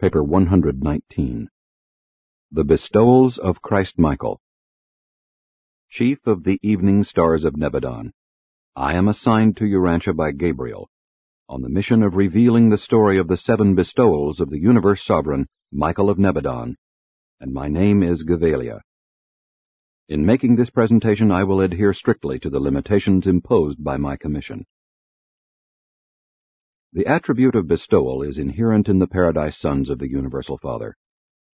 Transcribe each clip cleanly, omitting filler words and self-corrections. paper 119. The Bestowals of Christ Michael. Chief of the Evening Stars of Nebadon, I am assigned to Urantia by Gabriel, on the mission of revealing the story of the 7 bestowals of the universe sovereign, Michael of Nebadon, and my name is Gavalia. In making this presentation, I will adhere strictly to the limitations imposed by my commission. The attribute of bestowal is inherent in the Paradise Sons of the Universal Father,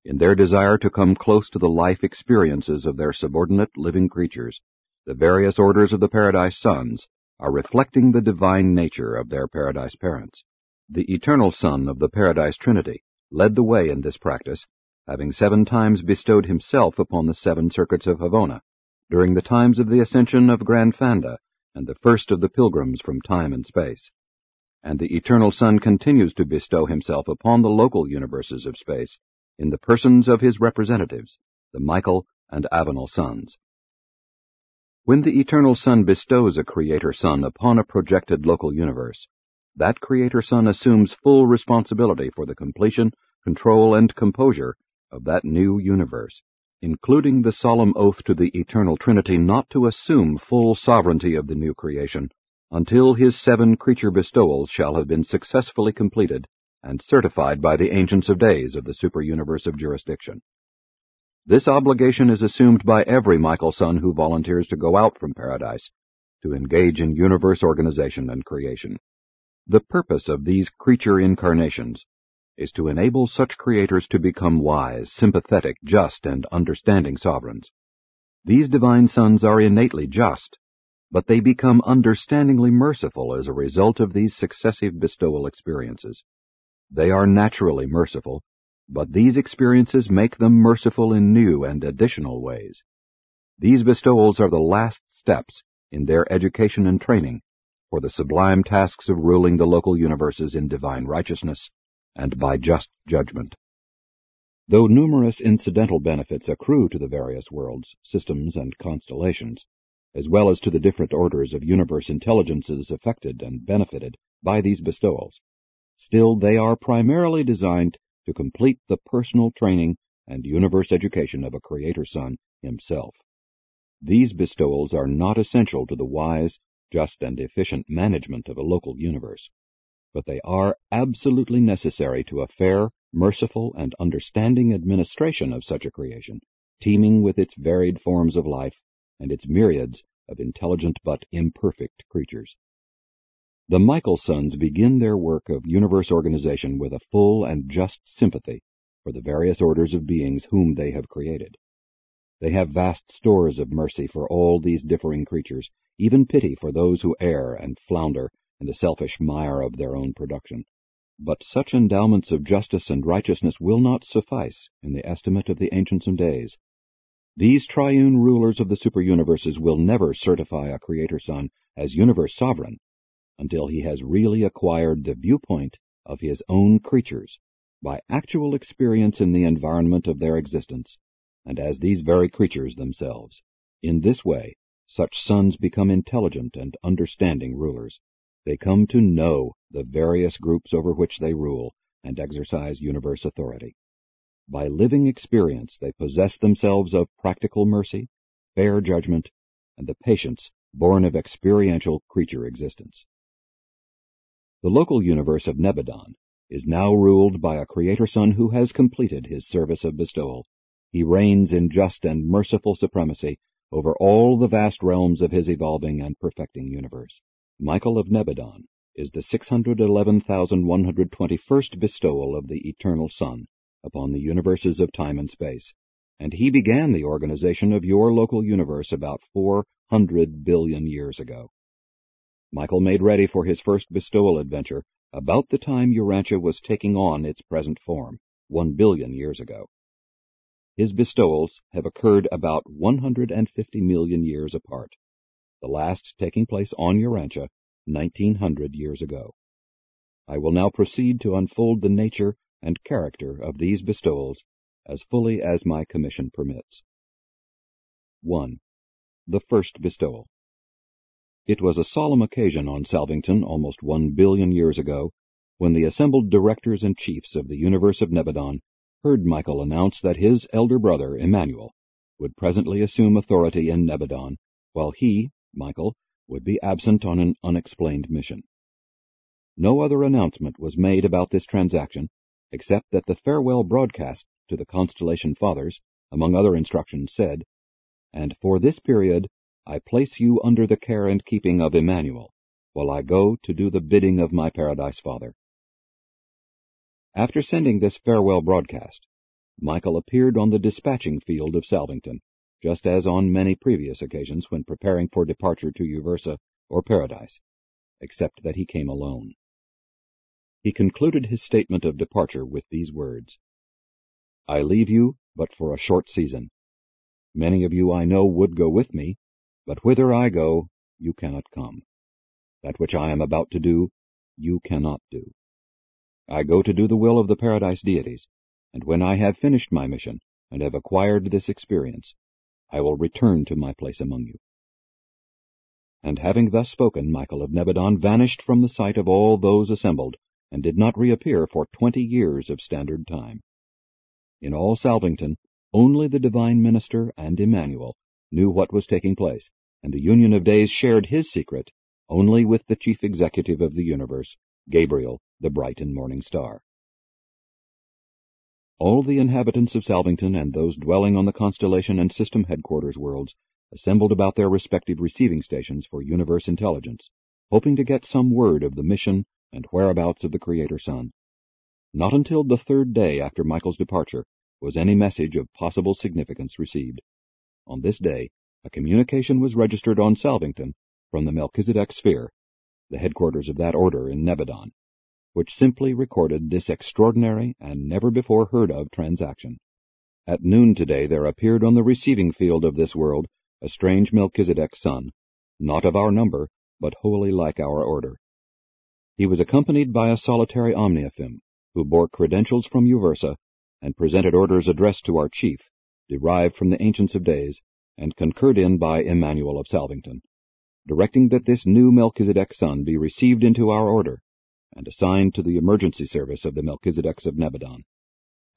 in their desire to come close to the life experiences of their subordinate living creatures. The various orders of the Paradise Sons are reflecting the divine nature of their Paradise Parents. The Eternal Son of the Paradise Trinity led the way in this practice, having 7 times bestowed himself upon the 7 circuits of Havona, during the times of the ascension of Grand Fanda and the first of the pilgrims from time and space. And the Eternal Son continues to bestow himself upon the local universes of space in the persons of his representatives, the Michael and Avenal Sons. When the Eternal Son bestows a Creator Son upon a projected local universe, that Creator Son assumes full responsibility for the completion, control, and composure of that new universe, including the solemn oath to the Eternal Trinity not to assume full sovereignty of the new creation until his 7 creature bestowals shall have been successfully completed and certified by the Ancients of Days of the super-universe of jurisdiction. This obligation is assumed by every Michael son who volunteers to go out from Paradise to engage in universe organization and creation. The purpose of these creature incarnations is to enable such creators to become wise, sympathetic, just, and understanding sovereigns. These divine sons are innately just, but they become understandingly merciful as a result of these successive bestowal experiences. They are naturally merciful, but these experiences make them merciful in new and additional ways. These bestowals are the last steps in their education and training for the sublime tasks of ruling the local universes in divine righteousness and by just judgment. Though numerous incidental benefits accrue to the various worlds, systems, and constellations, as well as to the different orders of universe intelligences affected and benefited by these bestowals, still they are primarily designed to complete the personal training and universe education of a Creator Son himself. These bestowals are not essential to the wise, just, and efficient management of a local universe, but they are absolutely necessary to a fair, merciful, and understanding administration of such a creation, teeming with its varied forms of life and its myriads of intelligent but imperfect creatures. The Michael sons begin their work of universe organization with a full and just sympathy for the various orders of beings whom they have created. They have vast stores of mercy for all these differing creatures, even pity for those who err and flounder in the selfish mire of their own production. But such endowments of justice and righteousness will not suffice in the estimate of the Ancients of Days. These triune rulers of the superuniverses will never certify a Creator Son as universe sovereign until he has really acquired the viewpoint of his own creatures by actual experience in the environment of their existence, and as these very creatures themselves. In this way, such sons become intelligent and understanding rulers. They come to know the various groups over which they rule and exercise universe authority. By living experience, they possess themselves of practical mercy, fair judgment, and the patience born of experiential creature existence. The local universe of Nebadon is now ruled by a Creator Son who has completed his service of bestowal. He reigns in just and merciful supremacy over all the vast realms of his evolving and perfecting universe. Michael of Nebadon is the 611,121st bestowal of the Eternal Son upon the universes of time and space, and he began the organization of your local universe about 400 billion years ago. Michael made ready for his first bestowal adventure about the time Urantia was taking on its present form, 1 billion years ago. His bestowals have occurred about 150 million years apart, the last taking place on Urantia 1900 years ago. I will now proceed to unfold the nature and character of these bestowals as fully as my commission permits. 1. The first bestowal. It was a solemn occasion on Salvington almost 1 billion years ago when the assembled directors and chiefs of the universe of Nebadon heard Michael announce that his elder brother, Emmanuel, would presently assume authority in Nebadon, while he, Michael, would be absent on an unexplained mission. No other announcement was made about this transaction, except that the farewell broadcast to the Constellation Fathers, among other instructions, said, "And for this period I place you under the care and keeping of Emmanuel, while I go to do the bidding of my Paradise Father." After sending this farewell broadcast, Michael appeared on the dispatching field of Salvington, just as on many previous occasions when preparing for departure to Uversa or Paradise, except that he came alone. He concluded his statement of departure with these words, "I leave you but for a short season. Many of you I know would go with me, but whither I go, you cannot come. That which I am about to do, you cannot do. I go to do the will of the Paradise deities, and when I have finished my mission, and have acquired this experience, I will return to my place among you." And having thus spoken, Michael of Nebadon vanished from the sight of all those assembled, and did not reappear for 20 years of standard time. In all Salvington, only the divine minister and Emmanuel knew what was taking place, and the Union of Days shared his secret only with the chief executive of the universe, Gabriel, the bright and morning star. All the inhabitants of Salvington and those dwelling on the Constellation and System Headquarters worlds assembled about their respective receiving stations for universe intelligence, hoping to get some word of the mission and whereabouts of the Creator Son. Not until the third day after Michael's departure was any message of possible significance received. On this day, a communication was registered on Salvington from the Melchizedek sphere, the headquarters of that order in Nebadon, which simply recorded this extraordinary and never-before-heard-of transaction. At noon today there appeared on the receiving field of this world a strange Melchizedek son, not of our number, but wholly like our order. He was accompanied by a solitary omniophim, who bore credentials from Uversa, and presented orders addressed to our chief, derived from the Ancients of Days, and concurred in by Emmanuel of Salvington, directing that this new Melchizedek son be received into our order, and assigned to the emergency service of the Melchizedeks of Nebadon.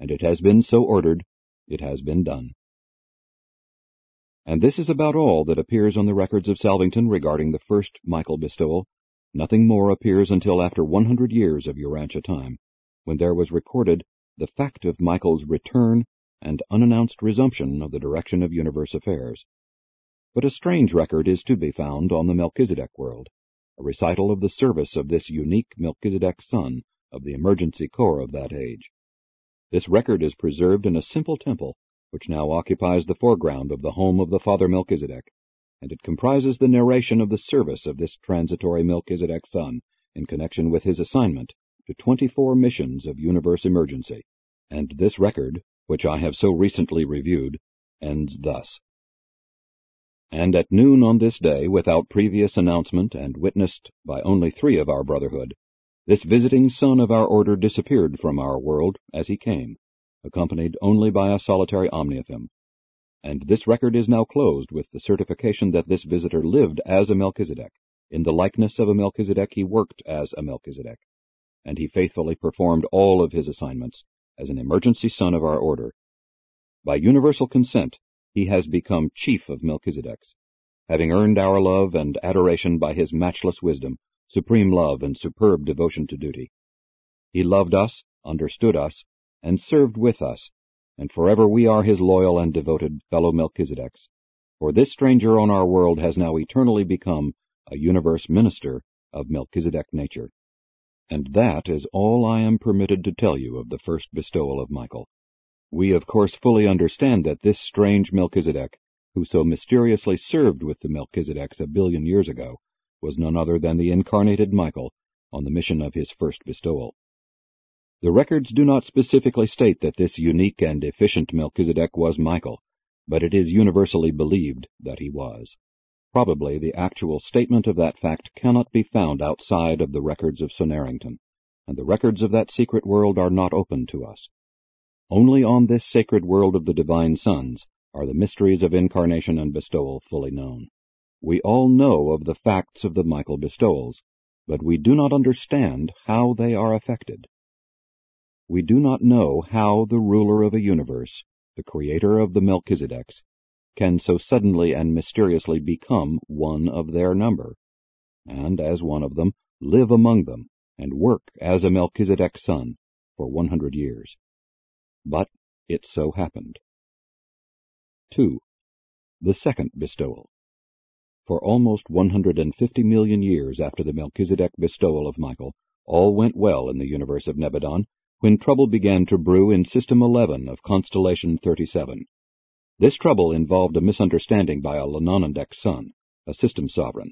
And it has been so ordered, it has been done. And this is about all that appears on the records of Salvington regarding the first Michael bestowal. Nothing more appears until after 100 years of Urantia time, when there was recorded the fact of Michael's return and unannounced resumption of the direction of universe affairs. But a strange record is to be found on the Melchizedek world, a recital of the service of this unique Melchizedek son of the emergency corps of that age. This record is preserved in a simple temple, which now occupies the foreground of the home of the Father Melchizedek, and it comprises the narration of the service of this transitory Melchizedek son in connection with his assignment to 24 missions of universe emergency. And this record, which I have so recently reviewed, ends thus. And at noon on this day, without previous announcement and witnessed by only 3 of our brotherhood, this visiting son of our order disappeared from our world as he came, accompanied only by a solitary omniophim. And this record is now closed with the certification that this visitor lived as a Melchizedek. In the likeness of a Melchizedek he worked as a Melchizedek, and he faithfully performed all of his assignments as an emergency son of our order. By universal consent, he has become chief of Melchizedeks, having earned our love and adoration by his matchless wisdom, supreme love, and superb devotion to duty. He loved us, understood us, and served with us, and forever we are his loyal and devoted fellow Melchizedeks, for this stranger on our world has now eternally become a universe minister of Melchizedek nature. And that is all I am permitted to tell you of the first bestowal of Michael. We, of course, fully understand that this strange Melchizedek, who so mysteriously served with the Melchizedeks 1 billion years ago, was none other than the incarnated Michael on the mission of his first bestowal. The records do not specifically state that this unique and efficient Melchizedek was Michael, but it is universally believed that he was. Probably the actual statement of that fact cannot be found outside of the records of Sonarrington, and the records of that secret world are not open to us. Only on this sacred world of the divine sons are the mysteries of incarnation and bestowal fully known. We all know of the facts of the Michael bestowals, but we do not understand how they are affected. We do not know how the ruler of a universe, the creator of the Melchizedeks, can so suddenly and mysteriously become one of their number, and as one of them, live among them, and work as a Melchizedek son for 100 years. But it so happened. 2. The second bestowal. For almost 150 million years after the Melchizedek bestowal of Michael, all went well in the universe of Nebadon, when trouble began to brew in System 11 of Constellation 37. This trouble involved a misunderstanding by a Lanonandek son, a system sovereign,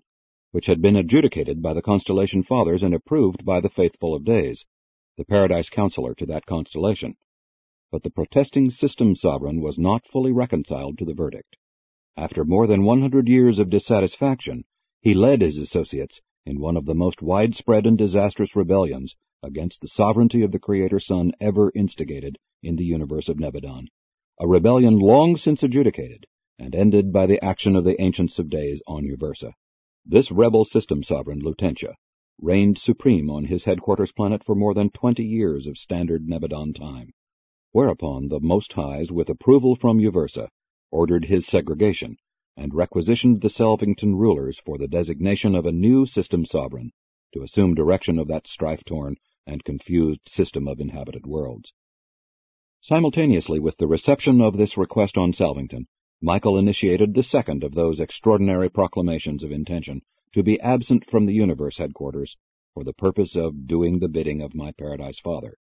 which had been adjudicated by the Constellation Fathers and approved by the Faithful of Days, the Paradise Counselor to that constellation. But the protesting system sovereign was not fully reconciled to the verdict. After more than 100 years of dissatisfaction, he led his associates in one of the most widespread and disastrous rebellions against the sovereignty of the Creator Son ever instigated in the universe of Nebadon, a rebellion long since adjudicated, and ended by the action of the Ancients of Days on Uversa. This rebel system sovereign, Lutentia, reigned supreme on his headquarters planet for more than 20 years of standard Nebadon time, whereupon the Most Highs, with approval from Uversa, ordered his segregation, and requisitioned the Salvington rulers for the designation of a new system sovereign, to assume direction of that strife-torn and confused system of inhabited worlds. Simultaneously with the reception of this request on Salvington, Michael initiated the second of those extraordinary proclamations of intention to be absent from the universe headquarters for the purpose of doing the bidding of my Paradise Father,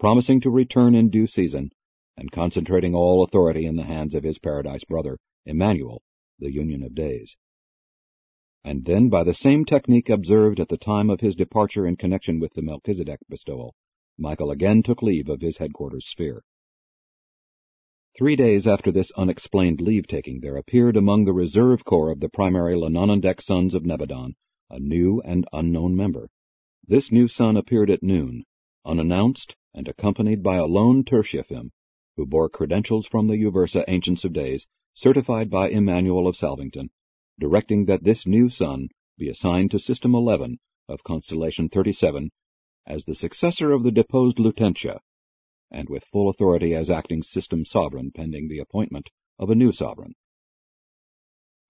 promising to return in due season, and concentrating all authority in the hands of his Paradise brother, Emmanuel, the Union of Days. And then, by the same technique observed at the time of his departure in connection with the Melchizedek bestowal, Michael again took leave of his headquarters sphere. 3 days after this unexplained leave-taking, there appeared among the reserve corps of the primary Lanonandek sons of Nebadon a new and unknown member. This new son appeared at noon, unannounced and accompanied by a lone Seraphim, who bore credentials from the Uversa Ancients of Days, certified by Emmanuel of Salvington, directing that this new son be assigned to System 11 of Constellation 37 as the successor of the deposed Lutentia, and with full authority as acting system sovereign pending the appointment of a new sovereign.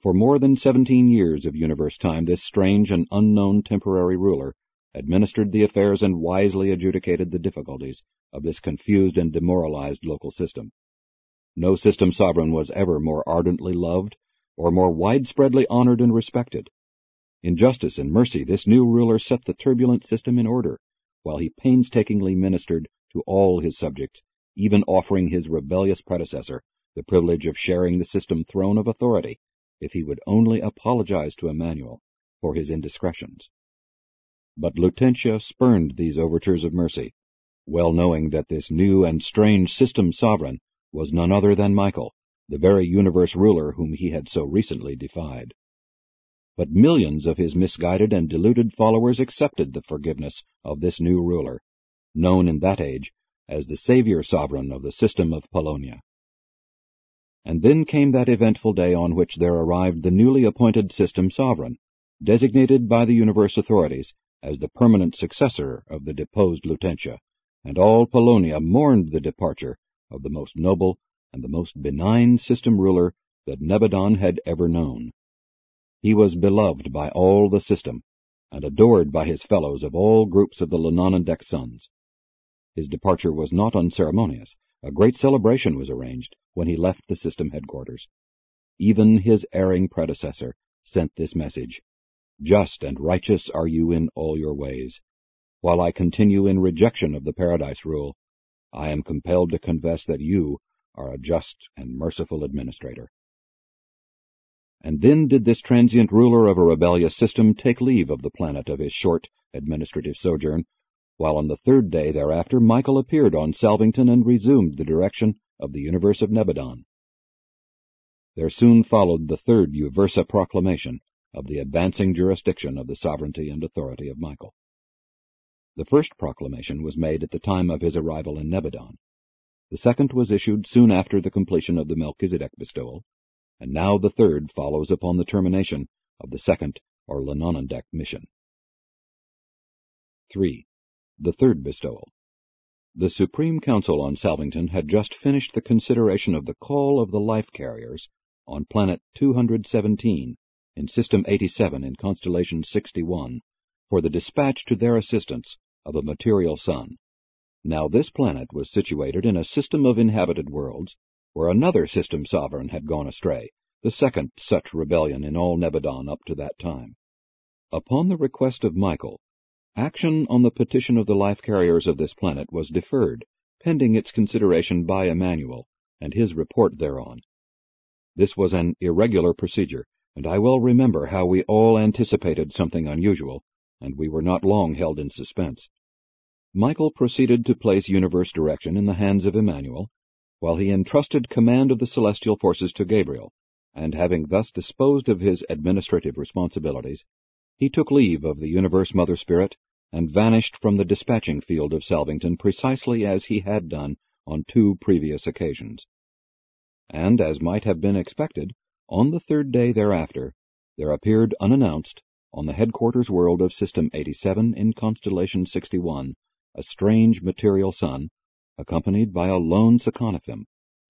For more than 17 years of universe time, this strange and unknown temporary ruler administered the affairs and wisely adjudicated the difficulties of this confused and demoralized local system. No system sovereign was ever more ardently loved or more widespreadly honored and respected. In justice and mercy, this new ruler set the turbulent system in order, while he painstakingly ministered to all his subjects, even offering his rebellious predecessor the privilege of sharing the system throne of authority, if he would only apologize to Emmanuel for his indiscretions. But Lutentia spurned these overtures of mercy, well knowing that this new and strange system sovereign was none other than Michael, the very universe ruler whom he had so recently defied. But millions of his misguided and deluded followers accepted the forgiveness of this new ruler, known in that age as the Savior Sovereign of the system of Polonia. And then came that eventful day on which there arrived the newly appointed System Sovereign, designated by the universe authorities as the permanent successor of the deposed Lutentia, and all Polonia mourned the departure of the most noble and the most benign system ruler that Nebadon had ever known. He was beloved by all the system, and adored by his fellows of all groups of the Lanonandek sons. His departure was not unceremonious. A great celebration was arranged when he left the system headquarters. Even his erring predecessor sent this message: "Just and righteous are you in all your ways. While I continue in rejection of the Paradise Rule, I am compelled to confess that you are a just and merciful administrator." And then did this transient ruler of a rebellious system take leave of the planet of his short administrative sojourn, while on the 3rd day thereafter Michael appeared on Salvington and resumed the direction of the universe of Nebadon. There soon followed the 3rd Uversa proclamation of the advancing jurisdiction of the sovereignty and authority of Michael. The first proclamation was made at the time of his arrival in Nebadon. The second was issued soon after the completion of the Melchizedek bestowal, and now the third follows upon the termination of the second or Lanonandek mission. 3. The third bestowal. The Supreme Council on Salvington had just finished the consideration of the call of the life carriers on planet 217 in system 87 in constellation 61 for the dispatch to their assistance of a material sun. Now this planet was situated in a system of inhabited worlds where another system sovereign had gone astray, the second such rebellion in all Nebadon up to that time. Upon the request of Michael, action on the petition of the life-carriers of this planet was deferred, pending its consideration by Emmanuel and his report thereon. This was an irregular procedure, and I well remember how we all anticipated something unusual, and we were not long held in suspense. Michael proceeded to place universe direction in the hands of Emmanuel, while he entrusted command of the celestial forces to Gabriel, and having thus disposed of his administrative responsibilities, he took leave of the Universe Mother Spirit and vanished from the dispatching field of Salvington precisely as he had done on two previous occasions. And, as might have been expected, on the third day thereafter, there appeared unannounced, on the headquarters world of System 87 in Constellation 61, a strange material sun, accompanied by a lone Sakanaphim,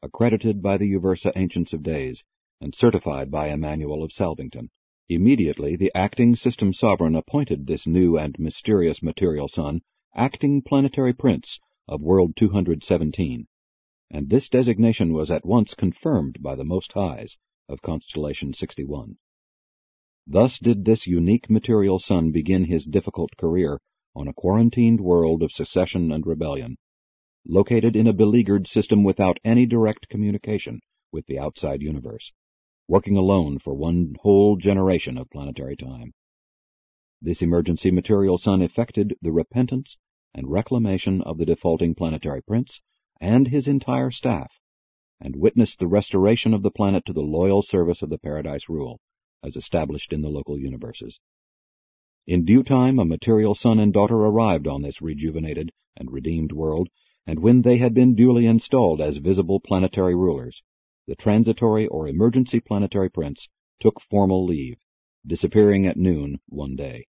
accredited by the Uversa Ancients of Days, and certified by Emmanuel of Salvington. Immediately the acting system sovereign appointed this new and mysterious material son acting planetary prince of world 217, and this designation was at once confirmed by the Most Highs of Constellation 61. Thus did this unique material son begin his difficult career on a quarantined world of secession and rebellion, located in a beleaguered system without any direct communication with the outside universe, working alone for one whole generation of planetary time. This emergency material sun effected the repentance and reclamation of the defaulting planetary prince and his entire staff, and witnessed the restoration of the planet to the loyal service of the Paradise Rule, as established in the local universes. In due time a material son and daughter arrived on this rejuvenated and redeemed world, and when they had been duly installed as visible planetary rulers, the transitory or emergency planetary prince took formal leave, disappearing at noon one day.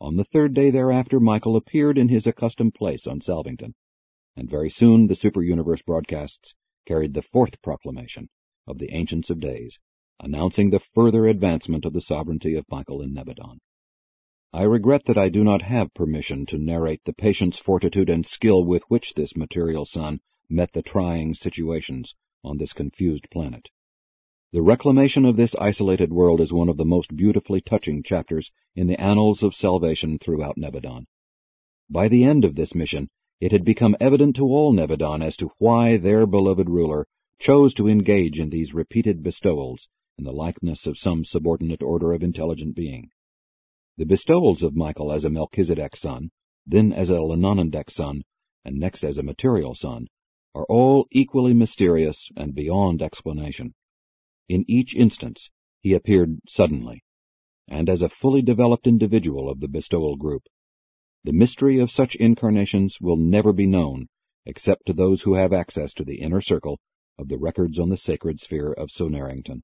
On the third day thereafter, Michael appeared in his accustomed place on Salvington, and very soon the super-universe broadcasts carried the fourth proclamation of the Ancients of Days, announcing the further advancement of the sovereignty of Michael in Nebadon. I regret that I do not have permission to narrate the patience, fortitude, and skill with which this material son met the trying situations on this confused planet. The reclamation of this isolated world is one of the most beautifully touching chapters in the annals of salvation throughout Nebadon. By the end of this mission, it had become evident to all Nebadon as to why their beloved ruler chose to engage in these repeated bestowals in the likeness of some subordinate order of intelligent being. The bestowals of Michael as a Melchizedek son, then as a Lanonandek son, and next as a material son, are all equally mysterious and beyond explanation. In each instance he appeared suddenly, and as a fully developed individual of the bestowal group. The mystery of such incarnations will never be known except to those who have access to the inner circle of the records on the sacred sphere of Sonarrington.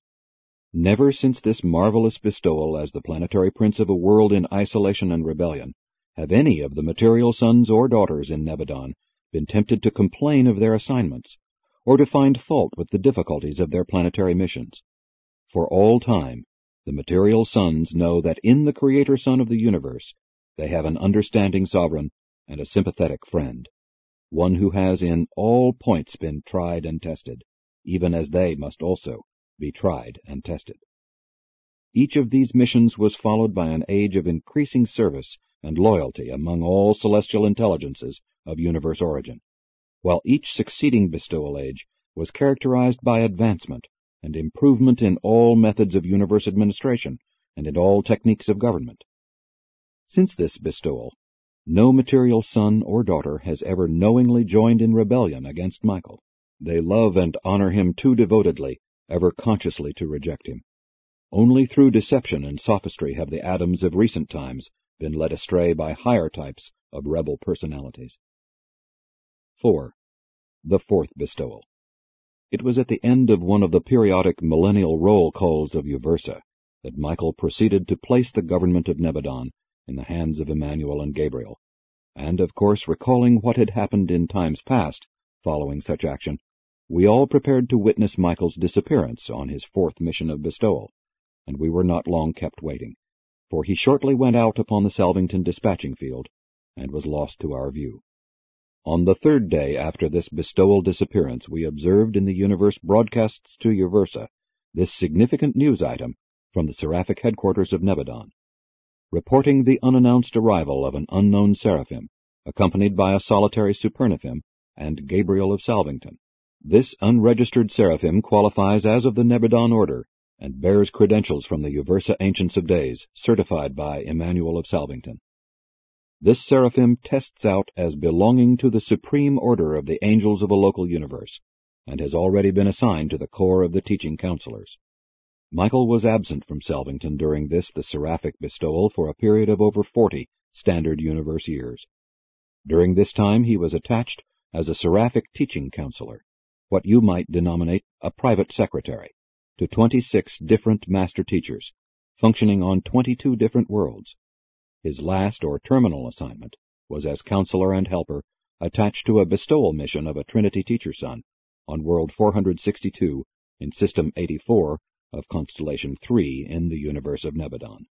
Never since this marvelous bestowal as the planetary prince of a world in isolation and rebellion have any of the material sons or daughters in Nebadon been tempted to complain of their assignments, or to find fault with the difficulties of their planetary missions. For all time, the material sons know that in the Creator Son of the universe they have an understanding sovereign and a sympathetic friend, one who has in all points been tried and tested, even as they must also be tried and tested. Each of these missions was followed by an age of increasing service and loyalty among all celestial intelligences of universe origin, while each succeeding bestowal age was characterized by advancement and improvement in all methods of universe administration and in all techniques of government. Since this bestowal, no material son or daughter has ever knowingly joined in rebellion against Michael. They love and honor him too devotedly ever consciously to reject him. Only through deception and sophistry have the Adams of recent times been led astray by higher types of rebel personalities. 4. The fourth bestowal. It was at the end of one of the periodic millennial roll calls of Uversa that Michael proceeded to place the government of Nebadon in the hands of Emmanuel and Gabriel, and of course recalling what had happened in times past following such action, we all prepared to witness Michael's disappearance on his fourth mission of bestowal, and we were not long kept waiting, for he shortly went out upon the Salvington dispatching field, and was lost to our view. On the third day after this bestowal disappearance we observed in the universe broadcasts to Uversa this significant news item from the seraphic headquarters of Nebadon, reporting the unannounced arrival of an unknown seraphim, accompanied by a solitary supernaphim and Gabriel of Salvington. This unregistered seraphim qualifies as of the Nebadon order and bears credentials from the Uversa Ancients of Days, certified by Emmanuel of Salvington. This seraphim tests out as belonging to the supreme order of the angels of a local universe, and has already been assigned to the corps of the teaching counselors. Michael was absent from Salvington during this, the seraphic bestowal, for a period of over 40 standard universe years. During this time he was attached as a seraphic teaching counselor, what you might denominate a private secretary, to 26 different master teachers, functioning on 22 different worlds. His last or terminal assignment was as counselor and helper attached to a bestowal mission of a Trinity Teacher Son on world 462 in System 84 of Constellation 3 in the universe of Nebadon.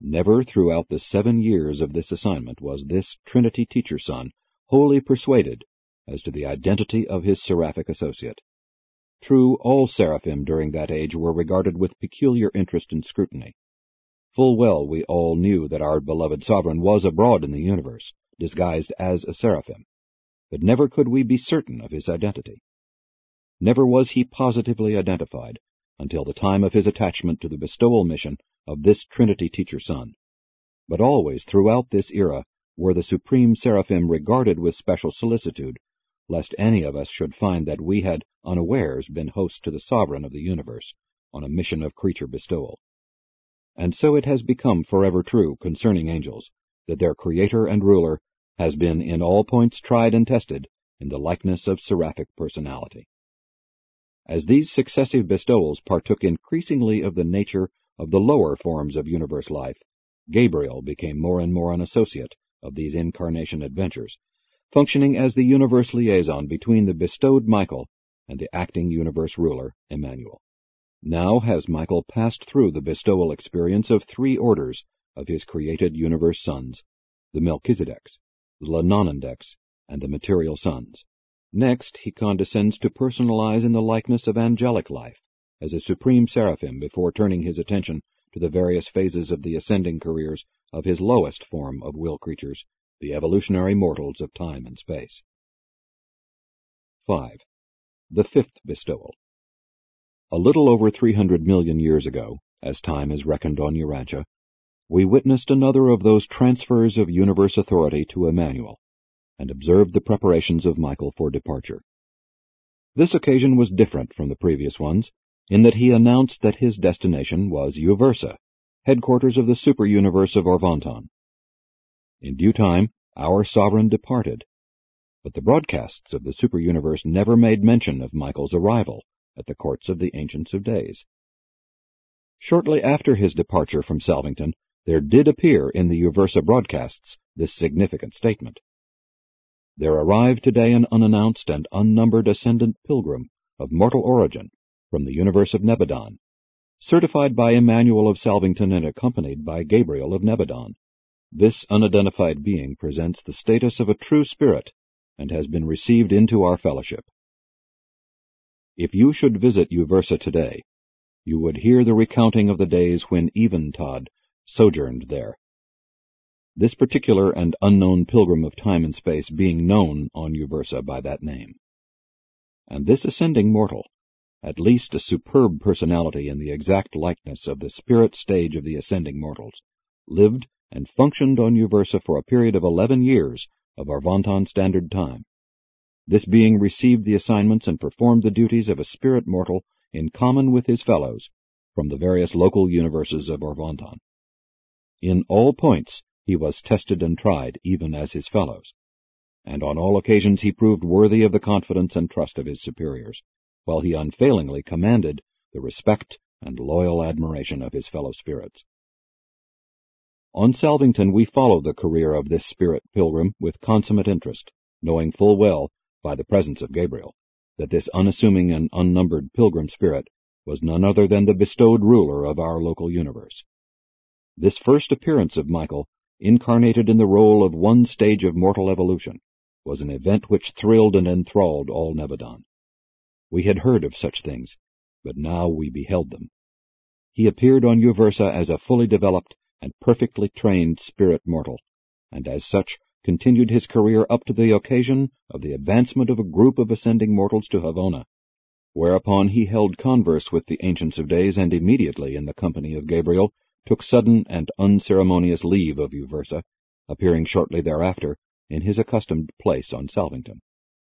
Never throughout the 7 years of this assignment was this Trinity Teacher Son wholly persuaded as to the identity of his seraphic associate. True, all seraphim during that age were regarded with peculiar interest and scrutiny. Full well we all knew that our beloved sovereign was abroad in the universe, disguised as a seraphim, but never could we be certain of his identity. Never was he positively identified until the time of his attachment to the bestowal mission of this Trinity Teacher Son. But always throughout this era were the supreme seraphim regarded with special solicitude, lest any of us should find that we had unawares been host to the sovereign of the universe on a mission of creature bestowal. And so it has become forever true concerning angels, that their creator and ruler has been in all points tried and tested in the likeness of seraphic personality. As these successive bestowals partook increasingly of the nature of the lower forms of universe life, Gabriel became more and more an associate of these incarnation adventures, functioning as the universe liaison between the bestowed Michael and the acting universe ruler, Emmanuel. Now has Michael passed through the bestowal experience of 3 orders of his created universe sons, the Melchizedeks, the Lanonandeks, and the material sons. Next, he condescends to personalize in the likeness of angelic life as a supreme seraphim before turning his attention to the various phases of the ascending careers of his lowest form of will creatures, the evolutionary mortals of time and space. 5. The fifth bestowal. A little over 300 million years ago, as time is reckoned on Urantia, we witnessed another of those transfers of universe authority to Emmanuel, and observed the preparations of Michael for departure. This occasion was different from the previous ones, in that he announced that his destination was Uversa, headquarters of the super-universe of Orvonton. In due time, our sovereign departed, but the broadcasts of the super-universe never made mention of Michael's arrival at the courts of the Ancients of Days. Shortly after his departure from Salvington, there did appear in the Uversa broadcasts this significant statement. There arrived today an unannounced and unnumbered ascendant pilgrim of mortal origin from the universe of Nebadon, certified by Emmanuel of Salvington and accompanied by Gabriel of Nebadon. This unidentified being presents the status of a true spirit and has been received into our fellowship. If you should visit Uversa today, you would hear the recounting of the days when Eventod sojourned there. This particular and unknown pilgrim of time and space being known on Uversa by that name. And this ascending mortal, at least a superb personality in the exact likeness of the spirit stage of the ascending mortals, lived and functioned on Uversa for a period of 11 years of Orvonton Standard Time. This being received the assignments and performed the duties of a spirit mortal in common with his fellows from the various local universes of Orvonton. In all points he was tested and tried even as his fellows, and on all occasions he proved worthy of the confidence and trust of his superiors, while he unfailingly commanded the respect and loyal admiration of his fellow spirits. On Salvington we followed the career of this spirit pilgrim with consummate interest, knowing full well, by the presence of Gabriel, that this unassuming and unnumbered pilgrim spirit was none other than the bestowed ruler of our local universe. This first appearance of Michael, incarnated in the role of one stage of mortal evolution, was an event which thrilled and enthralled all Nebadon. We had heard of such things, but now we beheld them. He appeared on Uversa as a fully developed and perfectly trained spirit mortal, and as such continued his career up to the occasion of the advancement of a group of ascending mortals to Havona, whereupon he held converse with the Ancients of Days and immediately, in the company of Gabriel, took sudden and unceremonious leave of Uversa, appearing shortly thereafter in his accustomed place on Salvington.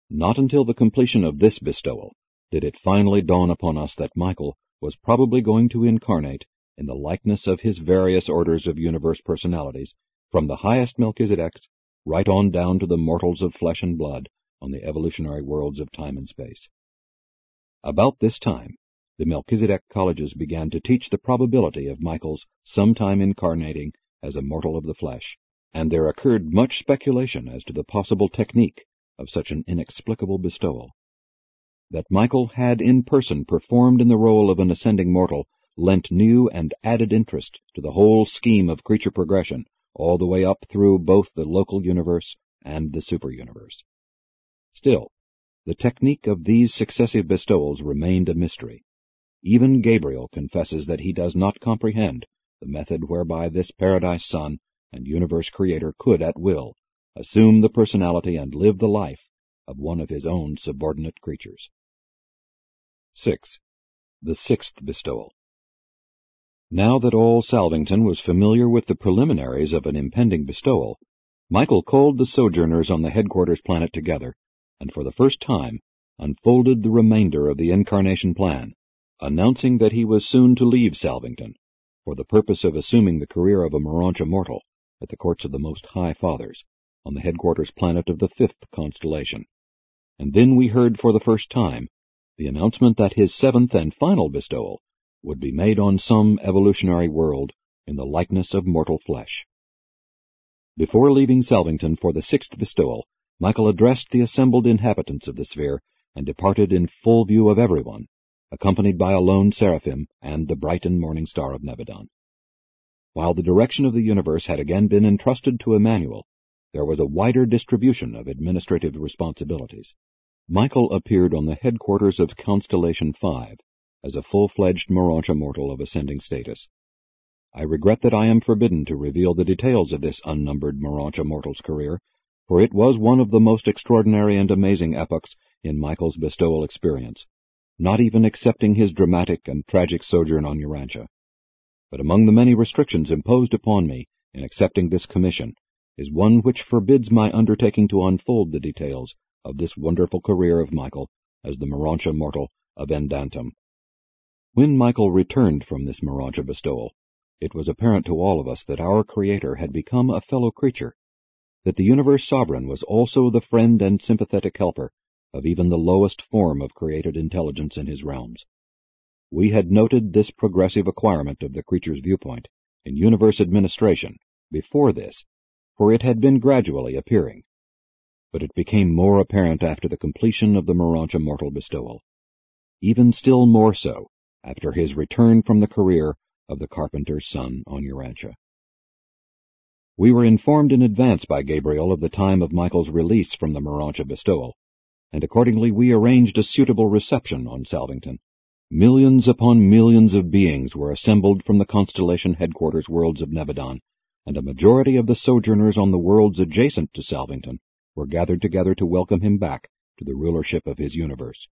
Not until the completion of this bestowal did it finally dawn upon us that Michael was probably going to incarnate in the likeness of his various orders of universe personalities, from the highest Melchizedeks right on down to the mortals of flesh and blood on the evolutionary worlds of time and space. About this time, the Melchizedek colleges began to teach the probability of Michael's sometime incarnating as a mortal of the flesh, and there occurred much speculation as to the possible technique of such an inexplicable bestowal. That Michael had in person performed in the role of an ascending mortal lent new and added interest to the whole scheme of creature progression, all the way up through both the local universe and the super-universe. Still, the technique of these successive bestowals remained a mystery. Even Gabriel confesses that he does not comprehend the method whereby this Paradise Son and Universe Creator could, at will, assume the personality and live the life of one of his own subordinate creatures. 6. The sixth bestowal. Now that all Salvington was familiar with the preliminaries of an impending bestowal, Michael called the sojourners on the headquarters planet together, and for the first time unfolded the remainder of the incarnation plan, announcing that he was soon to leave Salvington, for the purpose of assuming the career of a Marancha mortal at the courts of the Most High Fathers, on the headquarters planet of the fifth constellation. And then we heard for the first time the announcement that his seventh and final bestowal would be made on some evolutionary world in the likeness of mortal flesh. Before leaving Salvington for the sixth bestowal, Michael addressed the assembled inhabitants of the sphere and departed in full view of everyone, accompanied by a lone seraphim and the bright and morning star of Nebadon. While the direction of the universe had again been entrusted to Emmanuel, there was a wider distribution of administrative responsibilities. Michael appeared on the headquarters of Constellation 5, as a full-fledged Marancha mortal of ascending status. I regret that I am forbidden to reveal the details of this unnumbered Marancha mortal's career, for it was one of the most extraordinary and amazing epochs in Michael's bestowal experience, not even accepting his dramatic and tragic sojourn on Urantia. But among the many restrictions imposed upon me in accepting this commission is one which forbids my undertaking to unfold the details of this wonderful career of Michael as the Marancha mortal of Endantum. When Michael returned from this Marancha bestowal, it was apparent to all of us that our Creator had become a fellow creature, that the Universe Sovereign was also the friend and sympathetic helper of even the lowest form of created intelligence in his realms. We had noted this progressive acquirement of the creature's viewpoint in Universe administration before this, for it had been gradually appearing, but it became more apparent after the completion of the Marancha mortal bestowal, even still more so after his return from the career of the carpenter's son on Urantia. We were informed in advance by Gabriel of the time of Michael's release from the Marantia bestowal, and accordingly we arranged a suitable reception on Salvington. Millions upon millions of beings were assembled from the constellation headquarters worlds of Nebadon, and a majority of the sojourners on the worlds adjacent to Salvington were gathered together to welcome him back to the rulership of his universe.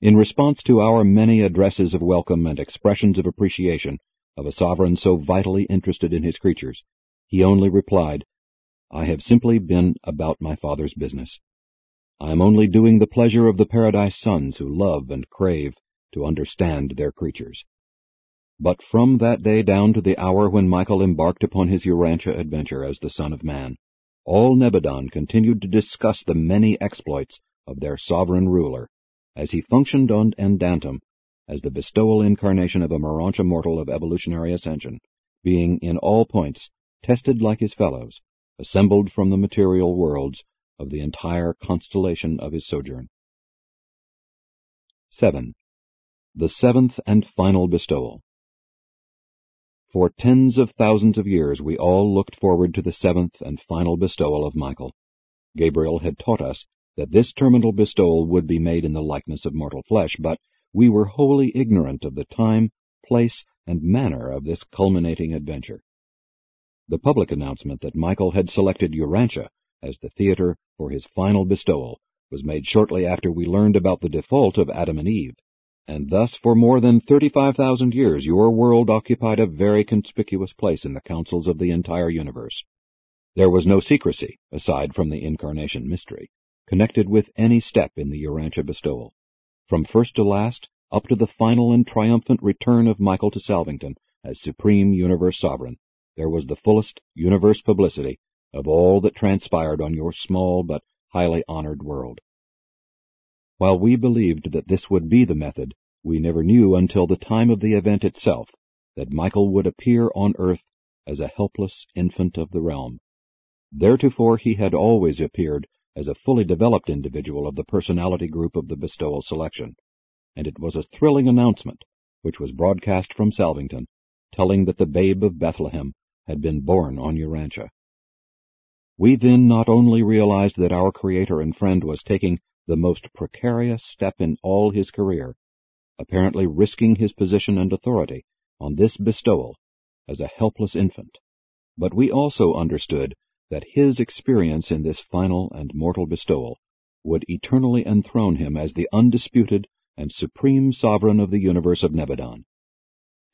In response to our many addresses of welcome and expressions of appreciation of a sovereign so vitally interested in his creatures, he only replied, "I have simply been about my Father's business. I am only doing the pleasure of the Paradise Sons who love and crave to understand their creatures." But from that day down to the hour when Michael embarked upon his Urantia adventure as the Son of Man, all Nebadon continued to discuss the many exploits of their sovereign ruler, as he functioned on Endantum as the bestowal incarnation of a Marantia mortal of evolutionary ascension, being in all points tested like his fellows, assembled from the material worlds of the entire constellation of his sojourn. 7. The seventh and final bestowal. For tens of thousands of years we all looked forward to the seventh and final bestowal of Michael. Gabriel had taught us that this terminal bestowal would be made in the likeness of mortal flesh, but we were wholly ignorant of the time, place, and manner of this culminating adventure. The public announcement that Michael had selected Urantia as the theater for his final bestowal was made shortly after we learned about the default of Adam and Eve, and thus for more than 35,000 years your world occupied a very conspicuous place in the councils of the entire universe. There was no secrecy, aside from the incarnation mystery, connected with any step in the Urantia bestowal. From first to last, up to the final and triumphant return of Michael to Salvington as Supreme Universe Sovereign, there was the fullest universe publicity of all that transpired on your small but highly honored world. While we believed that this would be the method, we never knew until the time of the event itself that Michael would appear on earth as a helpless infant of the realm. Theretofore he had always appeared as a fully developed individual of the personality group of the bestowal selection, and it was a thrilling announcement which was broadcast from Salvington, telling that the babe of Bethlehem had been born on Urantia. We then not only realized that our Creator and Friend was taking the most precarious step in all his career, apparently risking his position and authority on this bestowal as a helpless infant, but we also understood that his experience in this final and mortal bestowal would eternally enthrone him as the undisputed and supreme sovereign of the universe of Nebadon.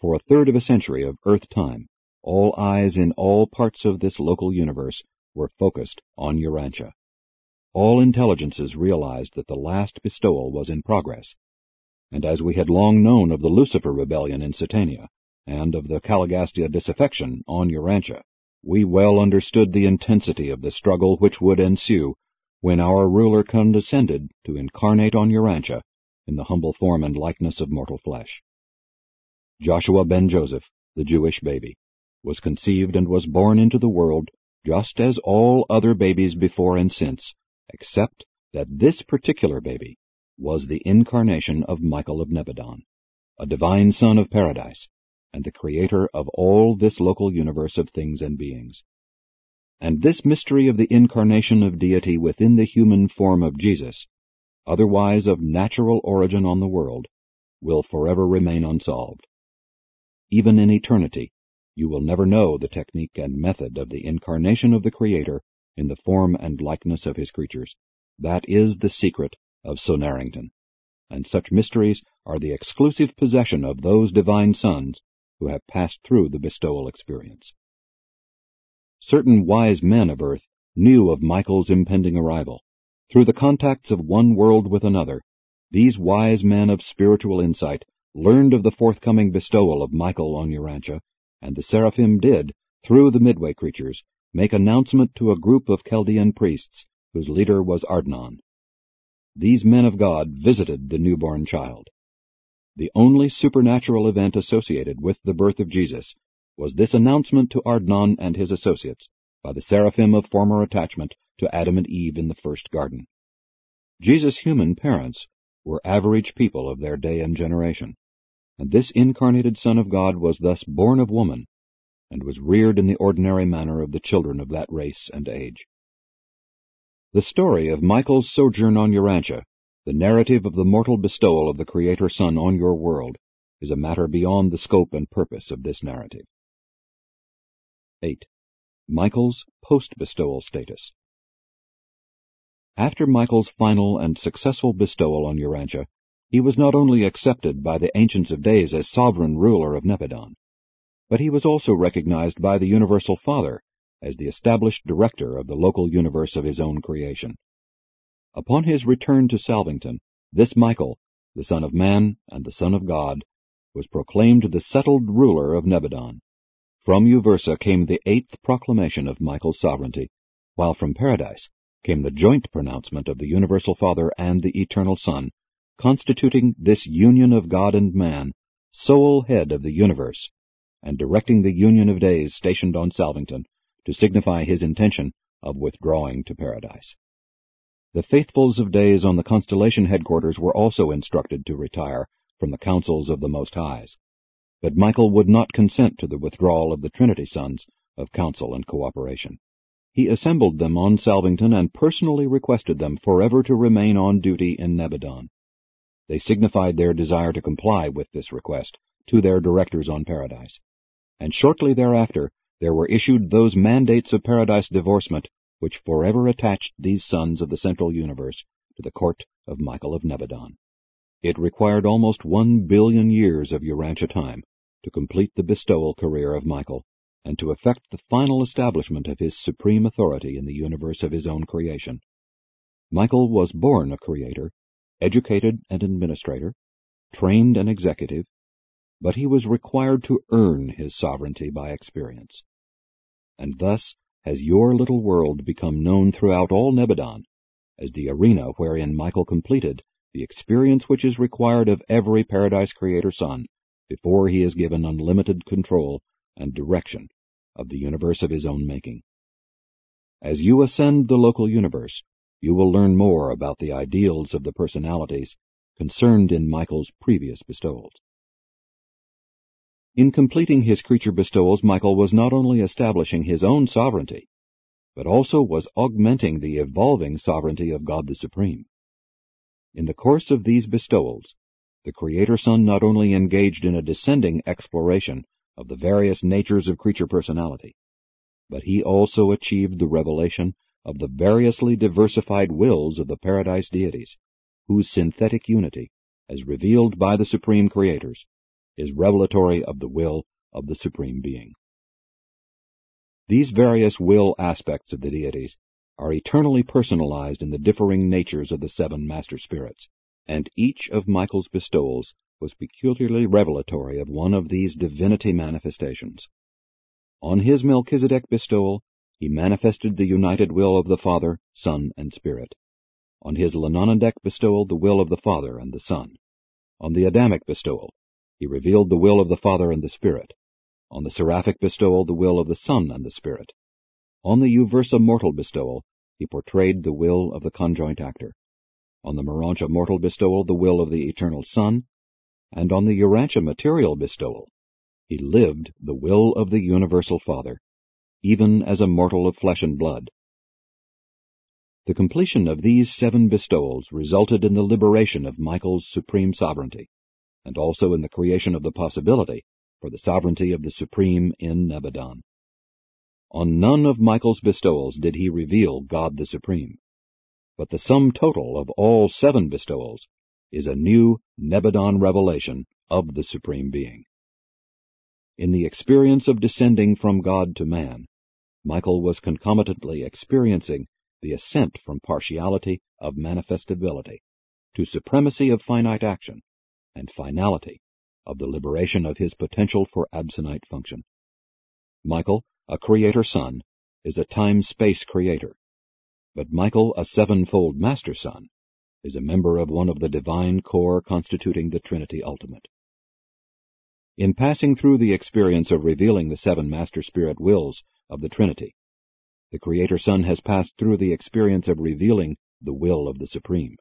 For a third of a century of Earth time, all eyes in all parts of this local universe were focused on Urantia. All intelligences realized that the last bestowal was in progress, and as we had long known of the Lucifer rebellion in Satania and of the Caligastia disaffection on Urantia, we well understood the intensity of the struggle which would ensue when our ruler condescended to incarnate on Urantia in the humble form and likeness of mortal flesh. Joshua ben Joseph, the Jewish baby, was conceived and was born into the world just as all other babies before and since, except that this particular baby was the incarnation of Michael of Nebadon, a divine son of paradise, and the creator of all this local universe of things and beings. And this mystery of the incarnation of deity within the human form of Jesus, otherwise of natural origin on the world, will forever remain unsolved. Even in eternity, you will never know the technique and method of the incarnation of the Creator in the form and likeness of his creatures. That is the secret of Sonarrington, and such mysteries are the exclusive possession of those divine sons who have passed through the bestowal experience. Certain wise men of earth knew of Michael's impending arrival. Through the contacts of one world with another, these wise men of spiritual insight learned of the forthcoming bestowal of Michael on Urantia, and the Seraphim did, through the midway creatures, make announcement to a group of Chaldean priests, whose leader was Ardnon. These men of God visited the newborn child. The only supernatural event associated with the birth of Jesus was this announcement to Ardnon and his associates by the Seraphim of former attachment to Adam and Eve in the first garden. Jesus' human parents were average people of their day and generation, and this incarnated Son of God was thus born of woman, and was reared in the ordinary manner of the children of that race and age. The story of Michael's sojourn on Urantia, the narrative of the mortal bestowal of the Creator Son on your world, is a matter beyond the scope and purpose of this narrative. 8. Michael's post-bestowal status. After Michael's final and successful bestowal on Urantia, he was not only accepted by the Ancients of Days as sovereign ruler of Nebadon, but he was also recognized by the Universal Father as the established director of the local universe of his own creation. Upon his return to Salvington, this Michael, the Son of Man and the Son of God, was proclaimed the settled ruler of Nebadon. From Uversa came the eighth proclamation of Michael's sovereignty, while from Paradise came the joint pronouncement of the Universal Father and the Eternal Son, constituting this union of God and man, sole head of the universe, and directing the Union of Days stationed on Salvington to signify his intention of withdrawing to Paradise. The Faithfuls of Days on the Constellation headquarters were also instructed to retire from the councils of the Most Highs, but Michael would not consent to the withdrawal of the Trinity Sons of council and cooperation. He assembled them on Salvington and personally requested them forever to remain on duty in Nebadon. They signified their desire to comply with this request to their directors on Paradise, and shortly thereafter there were issued those mandates of Paradise divorcement which forever attached these sons of the central universe to the court of Michael of Nebadon. It required almost 1 billion years of Urantia time to complete the bestowal career of Michael and to effect the final establishment of his supreme authority in the universe of his own creation. Michael was born a creator, educated an administrator, trained an executive, but he was required to earn his sovereignty by experience. And thus has your little world become known throughout all Nebadon as the arena wherein Michael completed the experience which is required of every Paradise Creator Son before he is given unlimited control and direction of the universe of his own making. As you ascend the local universe, you will learn more about the ideals of the personalities concerned in Michael's previous bestowals. In completing his creature bestowals, Michael was not only establishing his own sovereignty, but also was augmenting the evolving sovereignty of God the Supreme. In the course of these bestowals, the Creator Son not only engaged in a descending exploration of the various natures of creature personality, but he also achieved the revelation of the variously diversified wills of the Paradise deities, whose synthetic unity, as revealed by the Supreme Creators, is revelatory of the will of the Supreme Being. These various will aspects of the deities are eternally personalized in the differing natures of the 7 Master Spirits, and each of Michael's bestowals was peculiarly revelatory of one of these divinity manifestations. On his Melchizedek bestowal, he manifested the united will of the Father, Son, and Spirit. On his Lanonandek bestowal, the will of the Father and the Son. On the Adamic bestowal, he revealed the will of the Father and the Spirit. On the Seraphic bestowal, the will of the Son and the Spirit. On the Uversa mortal bestowal, he portrayed the will of the conjoint actor. On the Marancha mortal bestowal, the will of the Eternal Son, and on the Urantia material bestowal, he lived the will of the Universal Father, even as a mortal of flesh and blood. The completion of these 7 bestowals resulted in the liberation of Michael's supreme sovereignty, and also in the creation of the possibility for the sovereignty of the Supreme in Nebadon. On none of Michael's bestowals did he reveal God the Supreme, but the sum total of all 7 bestowals is a new Nebadon revelation of the Supreme Being. In the experience of descending from God to man, Michael was concomitantly experiencing the ascent from partiality of manifestability to supremacy of finite action and finality of the liberation of his potential for absonite function. Michael, a creator son, is a time-space creator, but Michael, a 7-fold master son, is a member of one of the divine core constituting the Trinity Ultimate. In passing through the experience of revealing the 7 Master Spirit wills of the Trinity, the Creator Son has passed through the experience of revealing the will of the Supreme.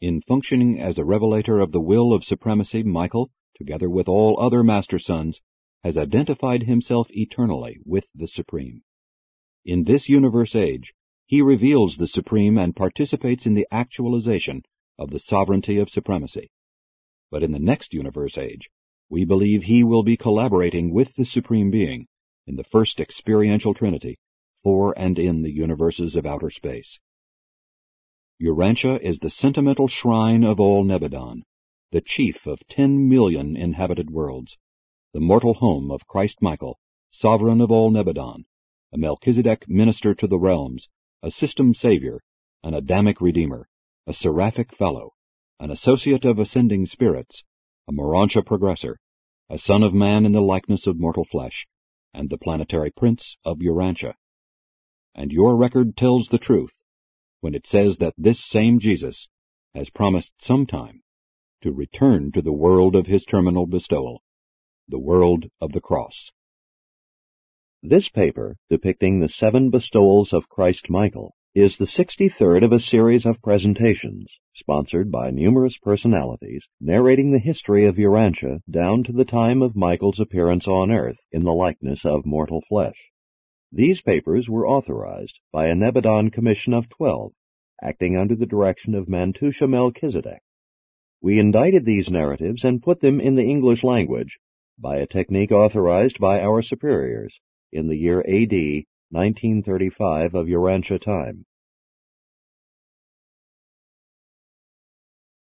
In functioning as a revelator of the will of supremacy, Michael, together with all other Master Sons, has identified himself eternally with the Supreme. In this universe age, he reveals the Supreme and participates in the actualization of the sovereignty of supremacy. But in the next universe age, we believe he will be collaborating with the Supreme Being in the first experiential Trinity for and in the universes of outer space. Urantia is the sentimental shrine of all Nebadon, the chief of 10 million inhabited worlds, the mortal home of Christ Michael, sovereign of all Nebadon, a Melchizedek minister to the realms, a system savior, an Adamic redeemer, a seraphic fellow, an associate of ascending spirits, a Marancha progressor, a son of man in the likeness of mortal flesh, and the planetary prince of Urantia. And your record tells the truth when it says that this same Jesus has promised sometime to return to the world of his terminal bestowal the world of the cross. This paper, depicting the 7 bestowals of Christ Michael, is the 63rd of a series of presentations, sponsored by numerous personalities, narrating the history of Urantia down to the time of Michael's appearance on earth in the likeness of mortal flesh. These papers were authorized by a Nebadon Commission of 12, acting under the direction of Mantusha Melchizedek. We indited these narratives and put them in the English language by a technique authorized by our superiors in the year A.D. 1935 of Urantia time.